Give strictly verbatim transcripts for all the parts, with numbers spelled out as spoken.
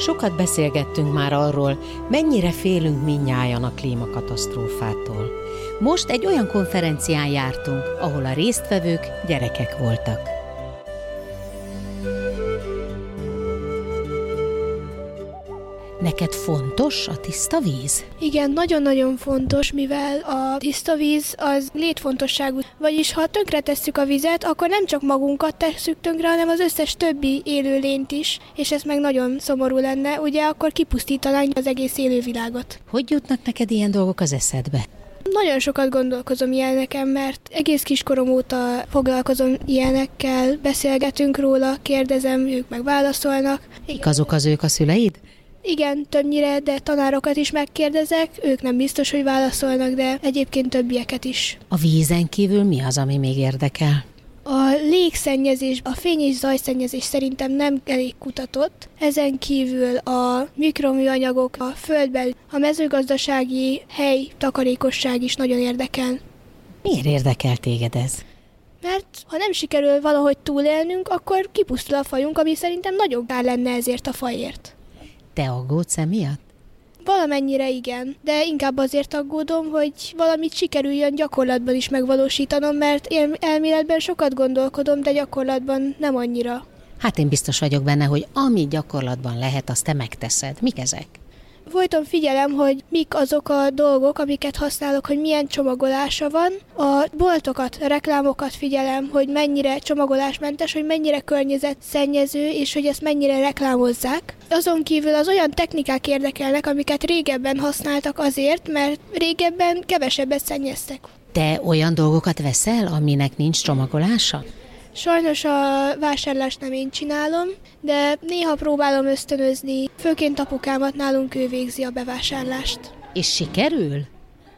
Sokat beszélgettünk már arról, mennyire félünk mindnyájan a klímakatasztrófától. Most egy olyan konferencián jártunk, ahol a résztvevők gyerekek voltak. Neked fontos a tiszta víz? Igen, nagyon-nagyon fontos, mivel a tiszta víz az létfontosságú. Vagyis ha tönkretesszük a vizet, akkor nem csak magunkat tesszük tönkre, hanem az összes többi élőlényt is, és ez meg nagyon szomorú lenne, ugye akkor kipusztítanánk az egész élővilágot. Hogy jutnak neked ilyen dolgok az eszedbe? Nagyon sokat gondolkozom ilyeneken, mert egész kiskorom óta foglalkozom ilyenekkel, beszélgetünk róla, kérdezem, ők meg válaszolnak. Mik azok az ők a szüleid? Igen, többnyire, de tanárokat is megkérdezek, ők nem biztos, hogy válaszolnak, de egyébként többieket is. A vízen kívül mi az, ami még érdekel? A légszennyezés, a fény- és zajszennyezés szerintem nem elég kutatott. Ezen kívül a mikroműanyagok, a földben, a mezőgazdasági hely, takarékosság is nagyon érdekel. Miért érdekel téged ez? Mert ha nem sikerül valahogy túlélnünk, akkor kipusztul a fajunk, ami szerintem nagyon kár lenne ezért a fajért. Te aggódsz emiatt? Valamennyire igen, de inkább azért aggódom, hogy valamit sikerüljön gyakorlatban is megvalósítanom, mert én elméletben sokat gondolkodom, de gyakorlatban nem annyira. Hát én biztos vagyok benne, hogy ami gyakorlatban lehet, azt te megteszed. Mik ezek? Folyton figyelem, hogy mik azok a dolgok, amiket használok, hogy milyen csomagolása van. A boltokat, a reklámokat figyelem, hogy mennyire csomagolásmentes, hogy mennyire környezetszennyező, és hogy ezt mennyire reklámozzák. Azon kívül az olyan technikák érdekelnek, amiket régebben használtak azért, mert régebben kevesebbet szennyeztek. Te olyan dolgokat veszel, aminek nincs csomagolása? Sajnos a vásárlást nem én csinálom, de néha próbálom ösztönözni, főként apukámat, nálunk ő végzi a bevásárlást. És sikerül?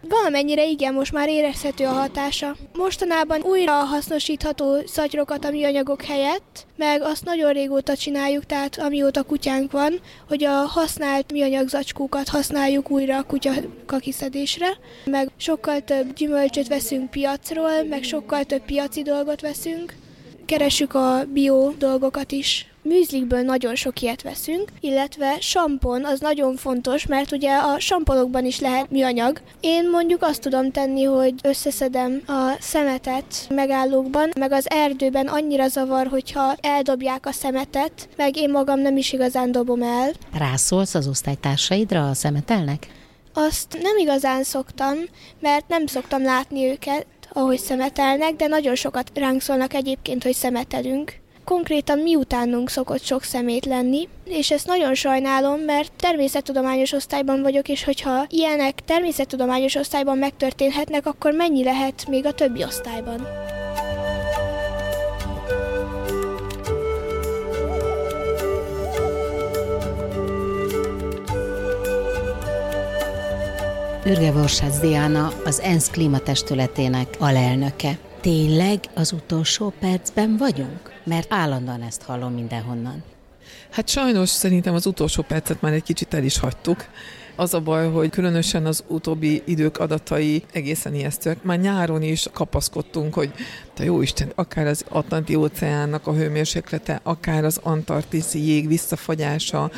Valamennyire igen, most már érezhető a hatása. Mostanában újra hasznosítható szatyrokat a műanyagok helyett, meg azt nagyon régóta csináljuk, tehát amióta kutyánk van, hogy a használt műanyag zacskókat használjuk újra a kutyakakiszedésre, meg sokkal több gyümölcsöt veszünk piacról, meg sokkal több piaci dolgot veszünk. Keresjük a bio dolgokat is. Műzlikből nagyon sok ilyet veszünk, illetve sampon az nagyon fontos, mert ugye a samponokban is lehet műanyag. Én mondjuk azt tudom tenni, hogy összeszedem a szemetet megállókban, meg az erdőben annyira zavar, hogyha eldobják a szemetet, meg én magam nem is igazán dobom el. Rászólsz az osztálytársaidra a szemetelnek? Azt nem igazán szoktam, mert nem szoktam látni őket, ahogy szemetelnek, de nagyon sokat ránk szólnak egyébként, hogy szemetelünk. Konkrétan miutánunk szokott sok szemét lenni, és ezt nagyon sajnálom, mert természettudományos osztályban vagyok, és hogyha ilyenek természettudományos osztályban megtörténhetnek, akkor mennyi lehet még a többi osztályban? Ürge-Vorsatz Diana, az ENSZ klímatestületének alelnöke. Tényleg az utolsó percben vagyunk? Mert állandóan ezt hallom mindenhonnan. Hát sajnos szerintem az utolsó percet már egy kicsit el is hagytuk. Az a baj, hogy különösen az utóbbi idők adatai egészen ijesztőek. Már nyáron is kapaszkodtunk, hogy te jó Isten, akár az Atlanti-óceánnak a hőmérséklete, akár az antarktiszi jég visszafagyása,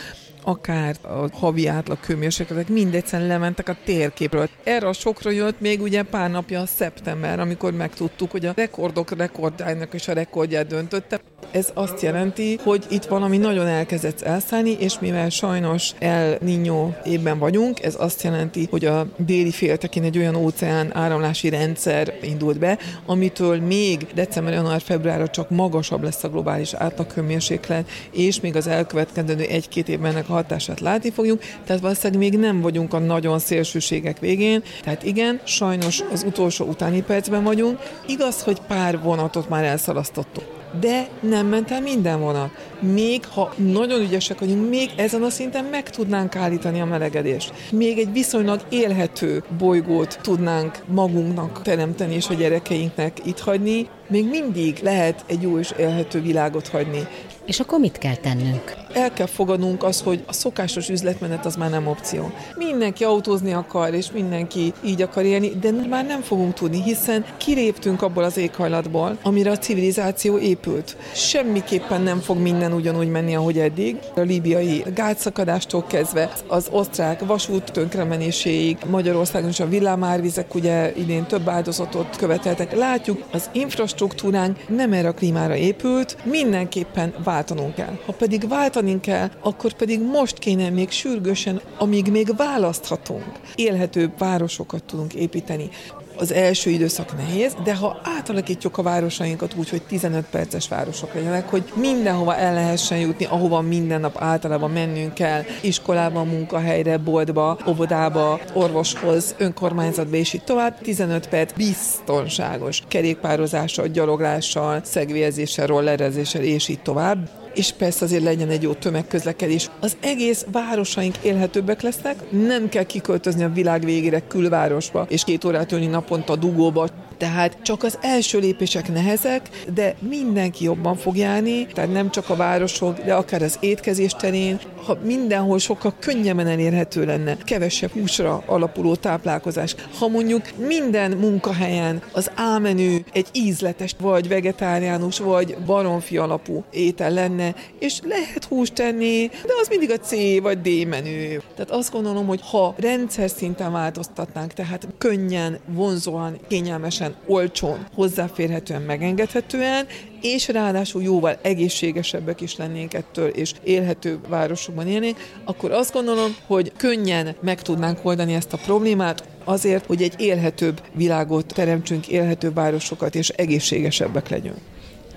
akár a havi átlag hőmérsékletek mind egyszerűen lementek a térképről. Erre a sokra jött még ugye pár napja a szeptember, amikor megtudtuk, hogy a rekordok rekordjának és a rekordját döntötte. Ez azt jelenti, hogy itt valami nagyon elkezdett elszállni, és mivel sajnos El Niño évben vagyunk, ez azt jelenti, hogy a déli féltekén egy olyan óceán áramlási rendszer indult be, amitől még december, január, februárra csak magasabb lesz a globális átlaghőmérséklet, és még az elkövetkezendő egy-két évben ennek a hatását látni fogjuk, tehát valószínűleg még nem vagyunk a nagyon szélsőségek végén, tehát igen, sajnos az utolsó utáni percben vagyunk. Igaz, hogy pár vonatot már elszalasztottuk. de nem ment el minden vonat. Még ha nagyon ügyesek vagyunk, még ezen a szinten meg tudnánk állítani a melegedést. Még egy viszonylag élhető bolygót tudnánk magunknak teremteni és a gyerekeinknek itt hagyni. Még mindig lehet egy jó és élhető világot hagyni. És akkor mit kell tennünk? El kell fogadnunk az, hogy a szokásos üzletmenet az már nem opció. Mindenki autózni akar, és mindenki így akar élni, de már nem fogunk tudni, hiszen kiléptünk abból az éghajlatból, amire a civilizáció épült. Semmiképpen nem fog minden ugyanúgy menni, ahogy eddig. A líbiai gátszakadástól kezdve az osztrák vasút tönkremenéséig, Magyarországon is a villámárvizek ugye idén több áldozatot követeltek. Látjuk, az infrastruktúránk nem erre a klímára épült, mindenképpen váltanunk kell. Ha pedig váltanunk kell, akkor pedig most kéne még sürgősen, amíg még választhatunk, élhetőbb városokat tudunk építeni. Az első időszak nehéz, de ha átalakítjuk a városainkat úgy, hogy tizenöt perces városok legyenek, hogy mindenhova el lehessen jutni, ahova minden nap általában mennünk kell, iskolába, munkahelyre, boltba, óvodába, orvoshoz, önkormányzatba, és így tovább, tizenöt perc biztonságos kerékpározással, gyaloglással, szegvélyezéssel, rollerezéssel, és így tovább. És persze azért legyen egy jó tömegközlekedés. Az egész városaink élhetőbbek lesznek, nem kell kiköltözni a világ végére külvárosba, és két órát ülni naponta dugóba. Tehát csak az első lépések nehezek, de mindenki jobban fog járni, tehát nem csak a városok, de akár az étkezés terén, ha mindenhol sokkal könnyebben elérhető lenne, kevesebb húsra alapuló táplálkozás. Ha mondjuk minden munkahelyen az ámenü egy ízletes, vagy vegetáriánus, vagy baromfi alapú étel lenne, és lehet húst tenni, de az mindig a C vagy D menü. Tehát azt gondolom, hogy ha rendszer szinten változtatnánk, tehát könnyen, vonzóan, kényelmesen, olcsón, hozzáférhetően, megengedhetően, és ráadásul jóval egészségesebbek is lennénk ettől, és élhetőbb városokban élnénk, akkor azt gondolom, hogy könnyen meg tudnánk oldani ezt a problémát azért, hogy egy élhetőbb világot teremtsünk, élhetőbb városokat, és egészségesebbek legyünk.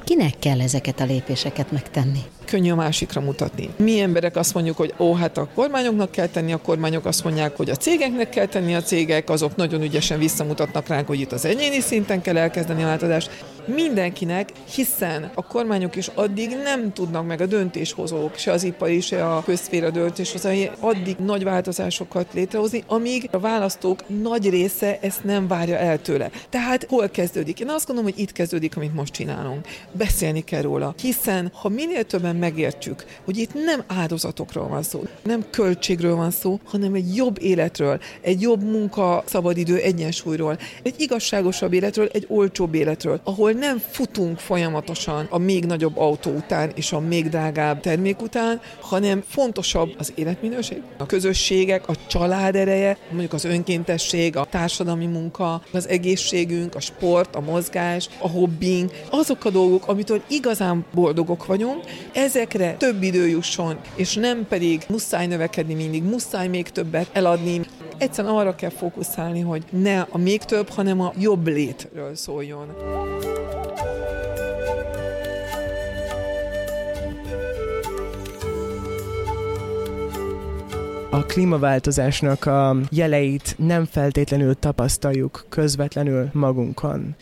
Kinek kell ezeket a lépéseket megtenni? Könnyű a másikra mutatni. Mi emberek azt mondjuk, hogy ó, hát a kormányoknak kell tenni, a kormányok azt mondják, hogy a cégeknek kell tenni, a cégek azok nagyon ügyesen visszamutatnak ránk, hogy itt az egyéni szinten kell elkezdeni a változást. Mindenkinek, hiszen a kormányok is addig nem tudnak meg a döntéshozók, se az ipari, se a közszféra döntéshozói addig nagy változásokat létrehozni, amíg a választók nagy része ezt nem várja el tőle. Tehát hol kezdődik? Én azt gondolom, hogy itt kezdődik, amit most csinálunk. Beszélni kell róla, hiszen ha minél többen megértjük, hogy itt nem áldozatokról van szó, nem költségről van szó, hanem egy jobb életről, egy jobb munka, szabadidő egyensúlyról, egy igazságosabb életről, egy olcsóbb életről, ahol nem futunk folyamatosan a még nagyobb autó után és a még drágább termék után, hanem fontosabb az életminőség, a közösségek, a család ereje, mondjuk az önkéntesség, a társadalmi munka, az egészségünk, a sport, a mozgás, a hobbing, azok a dolgok, amitől igazán boldogok vagyunk, ezekre több idő jusson, és nem pedig muszáj növekedni mindig, muszáj még többet eladni. Egyszerűen arra kell fókuszálni, hogy ne a még több, hanem a jobb létről szóljon. A klímaváltozásnak a jeleit nem feltétlenül tapasztaljuk közvetlenül magunkon.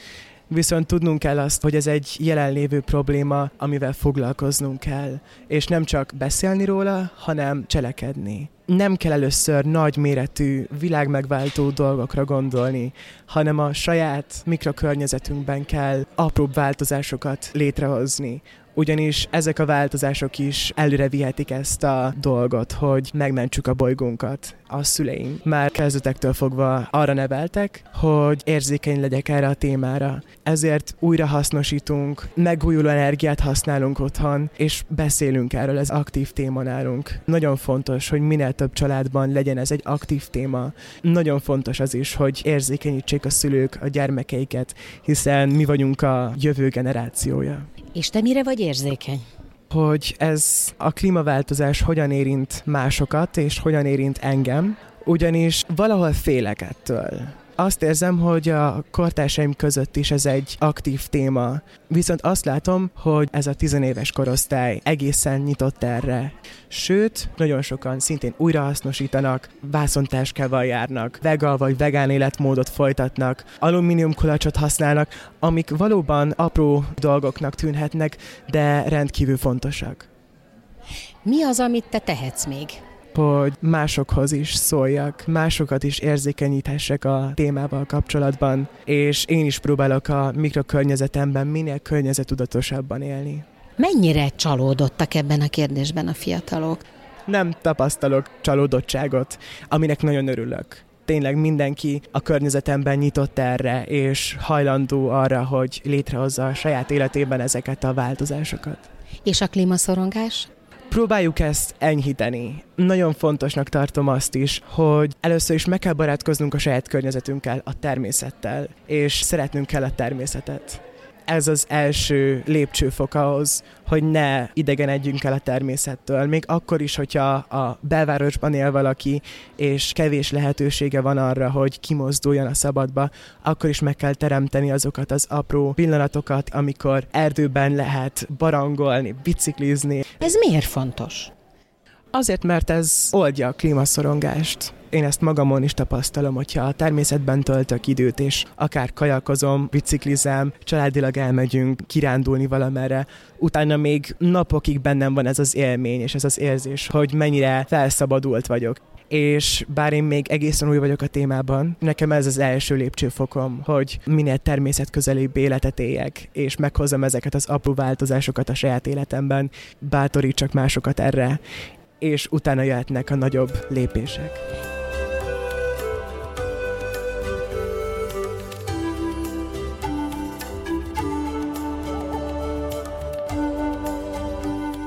Viszont tudnunk kell azt, hogy ez egy jelenlévő probléma, amivel foglalkoznunk kell, és nem csak beszélni róla, hanem cselekedni. Nem kell először nagyméretű, világmegváltó dolgokra gondolni, hanem a saját mikrokörnyezetünkben kell apróbb változásokat létrehozni. Ugyanis ezek a változások is előre vihetik ezt a dolgot, hogy megmentsük a bolygónkat. A szüleim már kezdetektől fogva arra neveltek, hogy érzékeny legyek erre a témára. Ezért újra hasznosítunk, megújuló energiát használunk otthon, és beszélünk erről, ez aktív téma nálunk. Nagyon fontos, hogy minél több családban legyen ez egy aktív téma. Nagyon fontos az is, hogy érzékenyítsék a szülők a gyermekeiket, hiszen mi vagyunk a jövő generációja. És te mire vagy érzékeny? Hogy ez a klímaváltozás hogyan érint másokat, és hogyan érint engem, ugyanis valahol félek ettől. Azt érzem, hogy a kortársaim között is ez egy aktív téma. Viszont azt látom, hogy ez a tizenéves korosztály egészen nyitott erre. Sőt, nagyon sokan szintén újrahasznosítanak, vászontáskával járnak, vegan vagy vegán életmódot folytatnak, alumínium kulacsot használnak, amik valóban apró dolgoknak tűnhetnek, de rendkívül fontosak. Mi az, amit te tehetsz még? Hogy másokhoz is szóljak, másokat is érzékenyíthessek a témával kapcsolatban, és én is próbálok a mikrokörnyezetemben minél környezettudatosabban élni. Mennyire csalódottak ebben a kérdésben a fiatalok? Nem tapasztalok csalódottságot, aminek nagyon örülök. Tényleg mindenki a környezetemben nyitott erre, és hajlandó arra, hogy létrehozza a saját életében ezeket a változásokat. És a klímaszorongás? Próbáljuk ezt enyhíteni. Nagyon fontosnak tartom azt is, hogy először is meg kell barátkoznunk a saját környezetünkkel, a természettel, és szeretnünk kell a természetet. Ez az első lépcsőfok ahhoz, hogy ne idegenedjünk el a természettől, még akkor is, hogyha a belvárosban él valaki, és kevés lehetősége van arra, hogy kimozduljon a szabadba, akkor is meg kell teremteni azokat az apró pillanatokat, amikor erdőben lehet barangolni, biciklizni. Ez miért fontos? Azért, mert ez oldja a klímaszorongást. Én ezt magamon is tapasztalom, hogyha a természetben töltök időt, és akár kajakozom, biciklizem, családilag elmegyünk kirándulni valamerre, utána még napokig bennem van ez az élmény, és ez az érzés, hogy mennyire felszabadult vagyok. És bár én még egészen új vagyok a témában, nekem ez az első lépcsőfokom, hogy minél természetközelébb életet éljek, és meghozzam ezeket az apró változásokat a saját életemben, bátorítsak másokat erre, és utána jöhetnek a nagyobb lépések.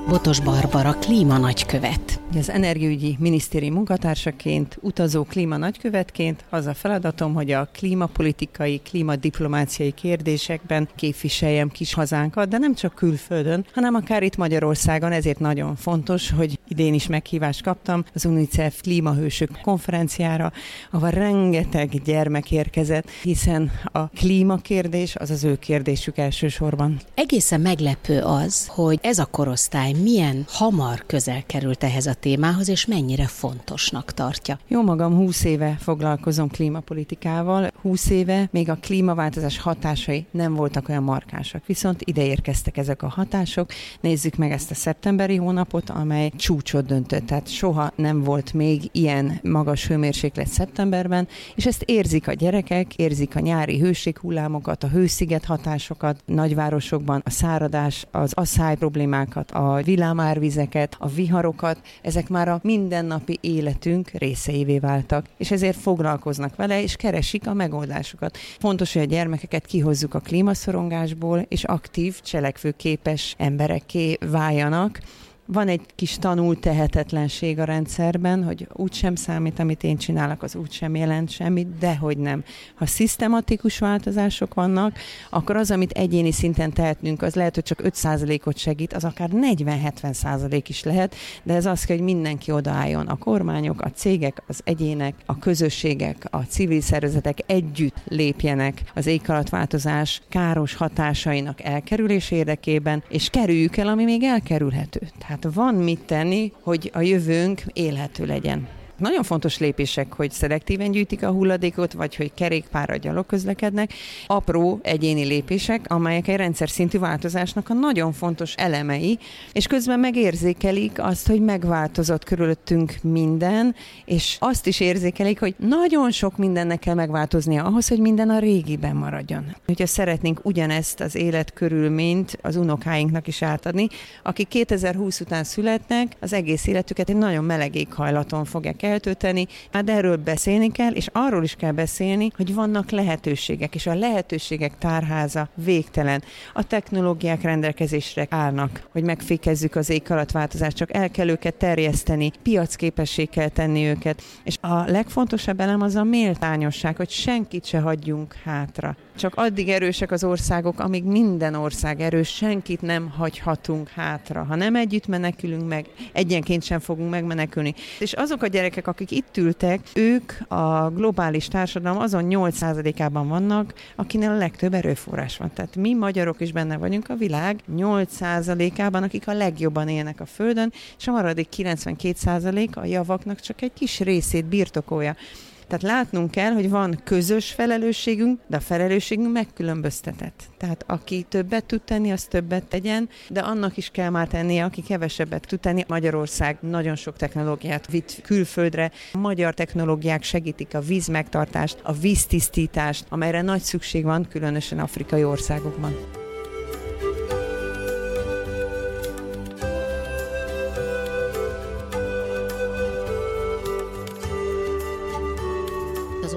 Botos Barbara klímanagykövet. Az Energiaügyi Minisztérium munkatársaként, utazó klímanagykövetként az a feladatom, hogy a klímapolitikai, klímadiplomáciai kérdésekben képviseljem kis hazánkat, de nem csak külföldön, hanem akár itt Magyarországon, ezért nagyon fontos, hogy idén is meghívást kaptam az UNICEF Klímahősök konferenciára, ahol rengeteg gyermek érkezett, hiszen a klímakérdés az az ő kérdésük elsősorban. Egészen meglepő az, hogy ez a korosztály milyen hamar közel került ehhez a témához, és mennyire fontosnak tartja. Jó magam, húsz éve foglalkozom klímapolitikával, húsz éve még a klímaváltozás hatásai nem voltak olyan markánsak, viszont ide érkeztek ezek a hatások. Nézzük meg ezt a szeptemberi hónapot, amely csúcsot döntött, tehát soha nem volt még ilyen magas hőmérséklet szeptemberben, és ezt érzik a gyerekek, érzik a nyári hőséghullámokat, a hősziget hatásokat, nagyvárosokban a száradás, az asszály problémákat, a villámárvizeket, a viharokat, ezek már a mindennapi életünk részeivé váltak, és ezért foglalkoznak vele, és keresik a megoldásokat. Fontos, hogy a gyermekeket kihozzuk a klímaszorongásból, és aktív, cselekvőképes emberekké váljanak. Van egy kis tanul tehetetlenség a rendszerben, hogy úgysem számít, amit én csinálok, az úgysem jelent semmit, dehogy nem. Ha szisztematikus változások vannak, akkor az, amit egyéni szinten tehetnünk, az lehet, hogy csak öt százalékot segít, az akár negyven-hetven százalék is lehet, de ez az, hogy mindenki odaálljon. A kormányok, a cégek, az egyének, a közösségek, a civil szervezetek együtt lépjenek az éghajlatváltozás káros hatásainak elkerülés érdekében, és kerüljük el, ami még elkerülhető. Hát van mit tenni, hogy a jövőnk élhető legyen. Nagyon fontos lépések, hogy szelektíven gyűjtik a hulladékot, vagy hogy kerékpárra gyalogközlekednek. Apró egyéni lépések, amelyek egy rendszer szintű változásnak a nagyon fontos elemei, és közben megérzékelik azt, hogy megváltozott körülöttünk minden, és azt is érzékelik, hogy nagyon sok mindennek kell megváltoznia ahhoz, hogy minden a régiben maradjon. Hogyha szeretnénk ugyanezt az életkörülményt az unokáinknak is átadni, akik kétezer-húsz után születnek, az egész életüket egy nagyon meleg éghajlaton fogják eltölteni, hát erről beszélni kell, és arról is kell beszélni, hogy vannak lehetőségek, és a lehetőségek tárháza végtelen. A technológiák rendelkezésre állnak, hogy megfékezzük az éghajlatváltozást, csak el kell őket terjeszteni, piacképessé kell tenni őket, és a legfontosabb elem az a méltányosság, hogy senkit se hagyjunk hátra. Csak addig erősek az országok, amíg minden ország erős, senkit nem hagyhatunk hátra. Ha nem együtt menekülünk meg, egyenként sem fogunk megmenekülni. És azok a gyerekek, akik itt ültek, ők a globális társadalom azon nyolc százalékában vannak, akinél a legtöbb erőforrás van. Tehát mi magyarok is benne vagyunk a világ nyolc százalékában, akik a legjobban élnek a Földön, és a maradék kilencvenkét százalék a javaknak csak egy kis részét birtokolja. Tehát látnunk kell, hogy van közös felelősségünk, de a felelősségünk megkülönböztetett. Tehát aki többet tud tenni, az többet tegyen, de annak is kell már tennie, aki kevesebbet tud tenni. Magyarország nagyon sok technológiát vitt külföldre. A magyar technológiák segítik a víz megtartást, a víztisztítást, amelyre nagy szükség van, különösen afrikai országokban.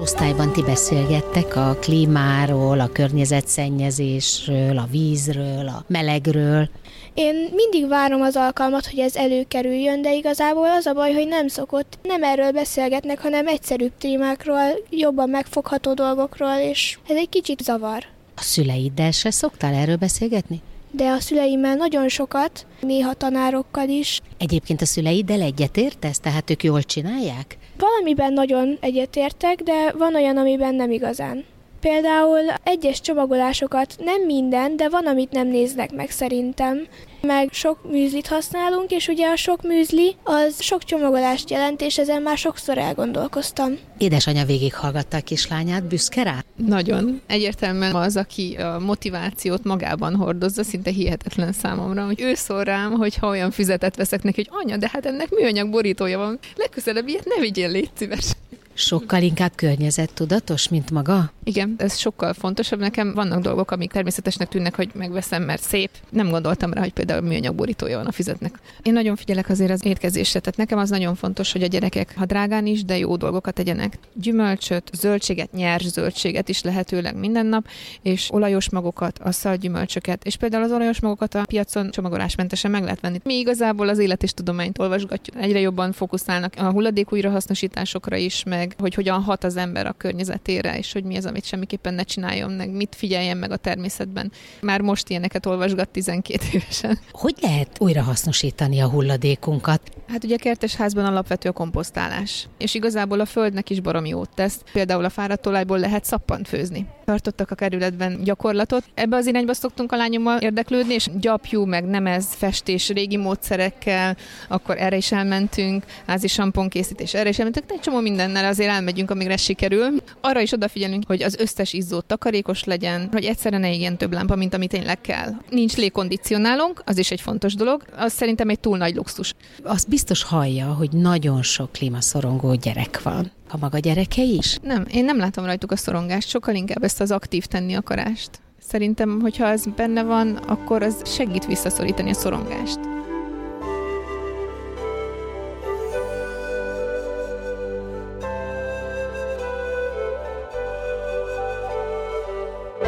Osztályban ti beszélgettek a klímáról, a környezetszennyezésről, a vízről, a melegről. Én mindig várom az alkalmat, hogy ez előkerüljön, de igazából az a baj, hogy nem szokott. Nem erről beszélgetnek, hanem egyszerűbb témákról, jobban megfogható dolgokról, és ez egy kicsit zavar. A szüleiddel se szoktál erről beszélgetni? De a szüleimmel nagyon sokat, néha tanárokkal is. Egyébként a szüleiddel egyetértesz? Tehát ők jól csinálják? Valamiben nagyon egyetértek, de van olyan, amiben nem igazán. Például egyes csomagolásokat, nem minden, de van, amit nem néznek meg szerintem. Meg sok műzlit használunk, és ugye a sok műzli az sok csomagolást jelent, és ezen már sokszor elgondolkoztam. Édesanyja végighallgatta a kislányát, büszke rá? Nagyon. Egyértelműen az, aki a motivációt magában hordozza, szinte hihetetlen számomra, hogy ő szól rám, hogyha olyan füzetet veszek neki, hogy anya, de hát ennek műanyag borítója van, legközelebb ilyet ne vigyél, légy szíves. Sokkal inkább környezettudatos, mint maga? Igen, ez sokkal fontosabb. Nekem vannak dolgok, amik természetesnek tűnnek, hogy megveszem, mert szép. Nem gondoltam rá, hogy például műanyag borítója van a füzetnek. Én nagyon figyelek azért az étkezésre, tehát nekem az nagyon fontos, hogy a gyerekek, ha drágán is, de jó dolgokat tegyenek. Gyümölcsöt, zöldséget, nyers zöldséget is lehetőleg minden nap, és olajos magokat, asszalgyümölcsöket, és például az olajos magokat a piacon csomagolásmentesen meg lehet venni. Mi igazából az élet és tudományt olvasgatjuk. Egyre jobban fókuszálnak a hulladék újrahasznosításokra is, meg hogy hogyan hat az ember a környezetére, és hogy mi az, amit semmiképpen ne csináljon meg, mit figyeljen meg a természetben. Már most ilyeneket olvasgat tizenkét évesen. Hogy lehet újrahasznosítani a hulladékunkat? Hát ugye a kertesházban alapvető a komposztálás, és igazából a földnek is baromi jót tesz. Például a fáradt olajból lehet szappant főzni. Tartottak a kerületben gyakorlatot. Ebbe az irányba szoktunk a lányommal érdeklődni, és gyapjú, meg nemez, festés régi módszerekkel, akkor erre is elmentünk, házi samponkészítés, erre is elmentünk, egy csomó mindennel azért elmegyünk, amíg ez sikerül. Arra is odafigyelünk, hogy az összes izzó takarékos legyen, hogy egyszerre ne égjen több lámpa, mint ami tényleg kell. Nincs légkondicionálónk, az is egy fontos dolog, az szerintem egy túl nagy luxus. Azt biztos hallja, hogy nagyon sok klímaszorongó gyerek van. A maga gyerekei is? Nem, én nem látom rajtuk a szorongást, sokkal inkább ezt az aktív tenni akarást. Szerintem, hogyha ez benne van, akkor az segít visszaszorítani a szorongást.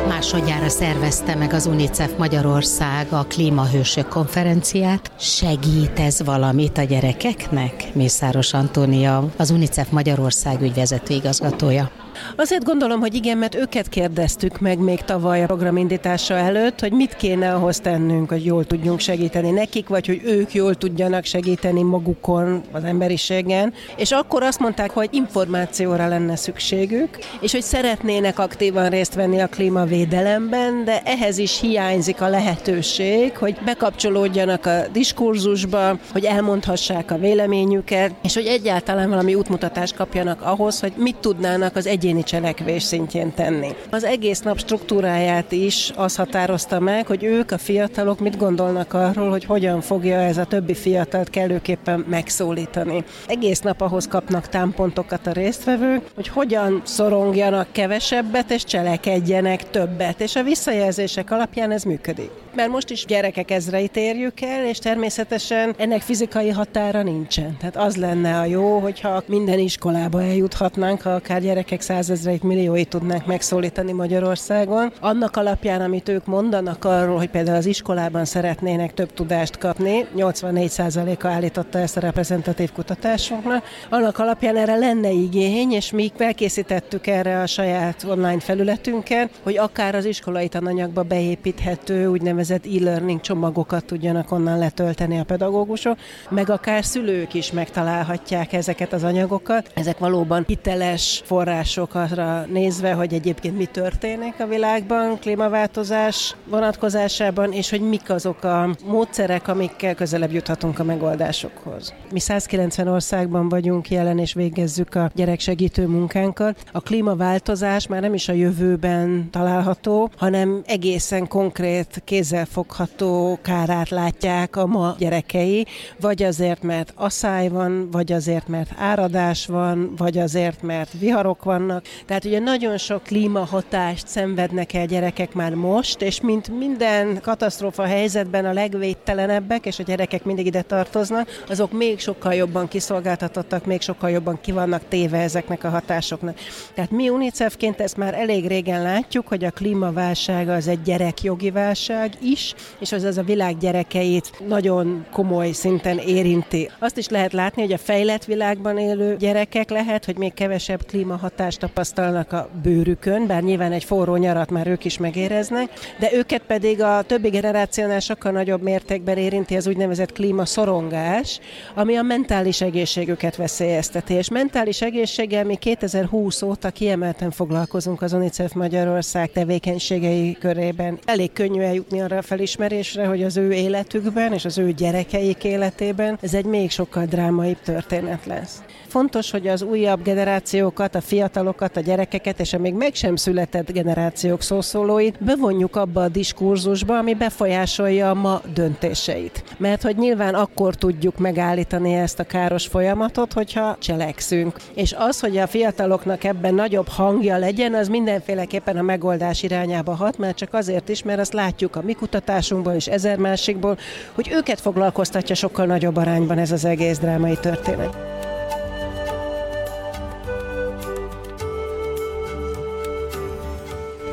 Másodjára szervezte meg az UNICEF Magyarország a Klímahősök konferenciát. Segít ez valamit a gyerekeknek? Mészáros Antónia, az UNICEF Magyarország ügyvezető igazgatója. Azért gondolom, hogy igen, mert őket kérdeztük meg még tavaly a program indítása előtt, hogy mit kéne ahhoz tennünk, hogy jól tudjunk segíteni nekik, vagy hogy ők jól tudjanak segíteni magukon, az emberiségen. És akkor azt mondták, hogy információra lenne szükségük, és hogy szeretnének aktívan részt venni a klímavédelemben, de ehhez is hiányzik a lehetőség, hogy bekapcsolódjanak a diskurzusba, hogy elmondhassák a véleményüket, és hogy egyáltalán valami útmutatást kapjanak ahhoz, hogy mit tudnának az egy egyéni cselekvés szintjén tenni. Az egész nap struktúráját is az határozta meg, hogy ők, a fiatalok mit gondolnak arról, hogy hogyan fogja ez a többi fiatalt kellőképpen megszólítani. Egész nap ahhoz kapnak támpontokat a résztvevők, hogy hogyan szorongjanak kevesebbet, és cselekedjenek többet, és a visszajelzések alapján ez működik. Mert most is gyerekek ezreit érjük el, és természetesen ennek fizikai határa nincsen. Tehát az lenne a jó, hogyha minden iskolába eljuthatnánk, ha akár gyerekek százezreit, millióit tudnánk megszólítani Magyarországon. Annak alapján, amit ők mondanak arról, hogy például az iskolában szeretnének több tudást kapni, nyolcvannégy százaléka állította ezt a reprezentatív kutatásunknak, annak alapján erre lenne igény, és mi elkészítettük erre a saját online felületünken, hogy akár az iskolai tananyagba beépíthető úgynevezett e-learning csomagokat tudjanak onnan letölteni a pedagógusok, meg akár szülők is megtalálhatják ezeket az anyagokat. Ezek valóban hiteles források arra nézve, hogy egyébként mi történik a világban, klímaváltozás vonatkozásában, és hogy mik azok a módszerek, amikkel közelebb juthatunk a megoldásokhoz. Mi százkilencven országban vagyunk jelen, és végezzük a gyereksegítő munkánkat. A klímaváltozás már nem is a jövőben található, hanem egészen konkrét, kézzelfogható kárát látják a ma gyerekei, vagy azért, mert aszály van, vagy azért, mert áradás van, vagy azért, mert viharok vannak. Tehát ugye nagyon sok klímahatást szenvednek el gyerekek már most, és mint minden katasztrófa helyzetben a legvédtelenebbek, és a gyerekek mindig ide tartoznak, azok még sokkal jobban kiszolgáltatottak, még sokkal jobban ki vannak téve ezeknek a hatásoknak. Tehát mi UNICEF-ként ezt már elég régen látjuk, hogy a klímaválság az egy gyerekjogi válság is, és az, az a világ gyerekeit nagyon komoly szinten érinti. Azt is lehet látni, hogy a fejlett világban élő gyerekek lehet, hogy még kevesebb klímahatást tapasztalnak a bőrükön, bár nyilván egy forró nyarat már ők is megéreznek, de őket pedig a többi generációnál sokkal nagyobb mértékben érinti az úgynevezett klímaszorongás, ami a mentális egészségüket veszélyezteti. És mentális egészséggel mi kétezer-húsz óta kiemelten foglalkozunk az UNICEF Magyarország tevékenységei körében. Elég könnyű eljutni arra a felismerésre, hogy az ő életükben és az ő gyerekeik életében ez egy még sokkal drámaibb történet lesz. Fontos, hogy az újabb generációkat, a fiatalokat, a gyerekeket és a még meg sem született generációk szószólóit bevonjuk abba a diskurzusba, ami befolyásolja a ma döntéseit. Mert hogy nyilván akkor tudjuk megállítani ezt a káros folyamatot, hogyha cselekszünk. És az, hogy a fiataloknak ebben nagyobb hangja legyen, az mindenféleképpen a megoldás irányába hat, már csak azért is, mert azt látjuk a mi kutatásunkból és ezer másikból, hogy őket foglalkoztatja sokkal nagyobb arányban ez az egész drámai történet.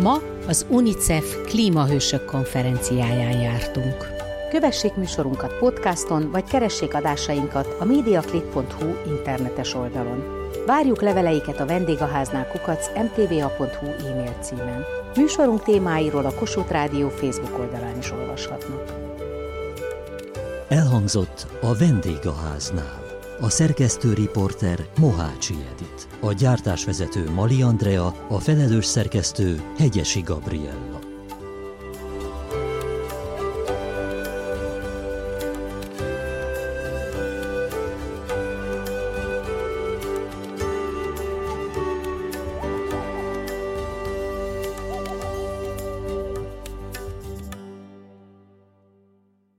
Ma az UNICEF Klímahősök konferenciáján jártunk. Kövessék műsorunkat podcaston, vagy keressék adásainkat a mediaclip pont hu internetes oldalon. Várjuk leveleiket a vendégháznál kukac m t v a pont hu e-mail címen. Műsorunk témáiról a Kossuth Rádió Facebook oldalán is olvashatnak. Elhangzott a Vendégháznál. A szerkesztő riporter Mohácsi Edit, a gyártásvezető Mali Andrea, a felelős szerkesztő Hegyesi Gabriel.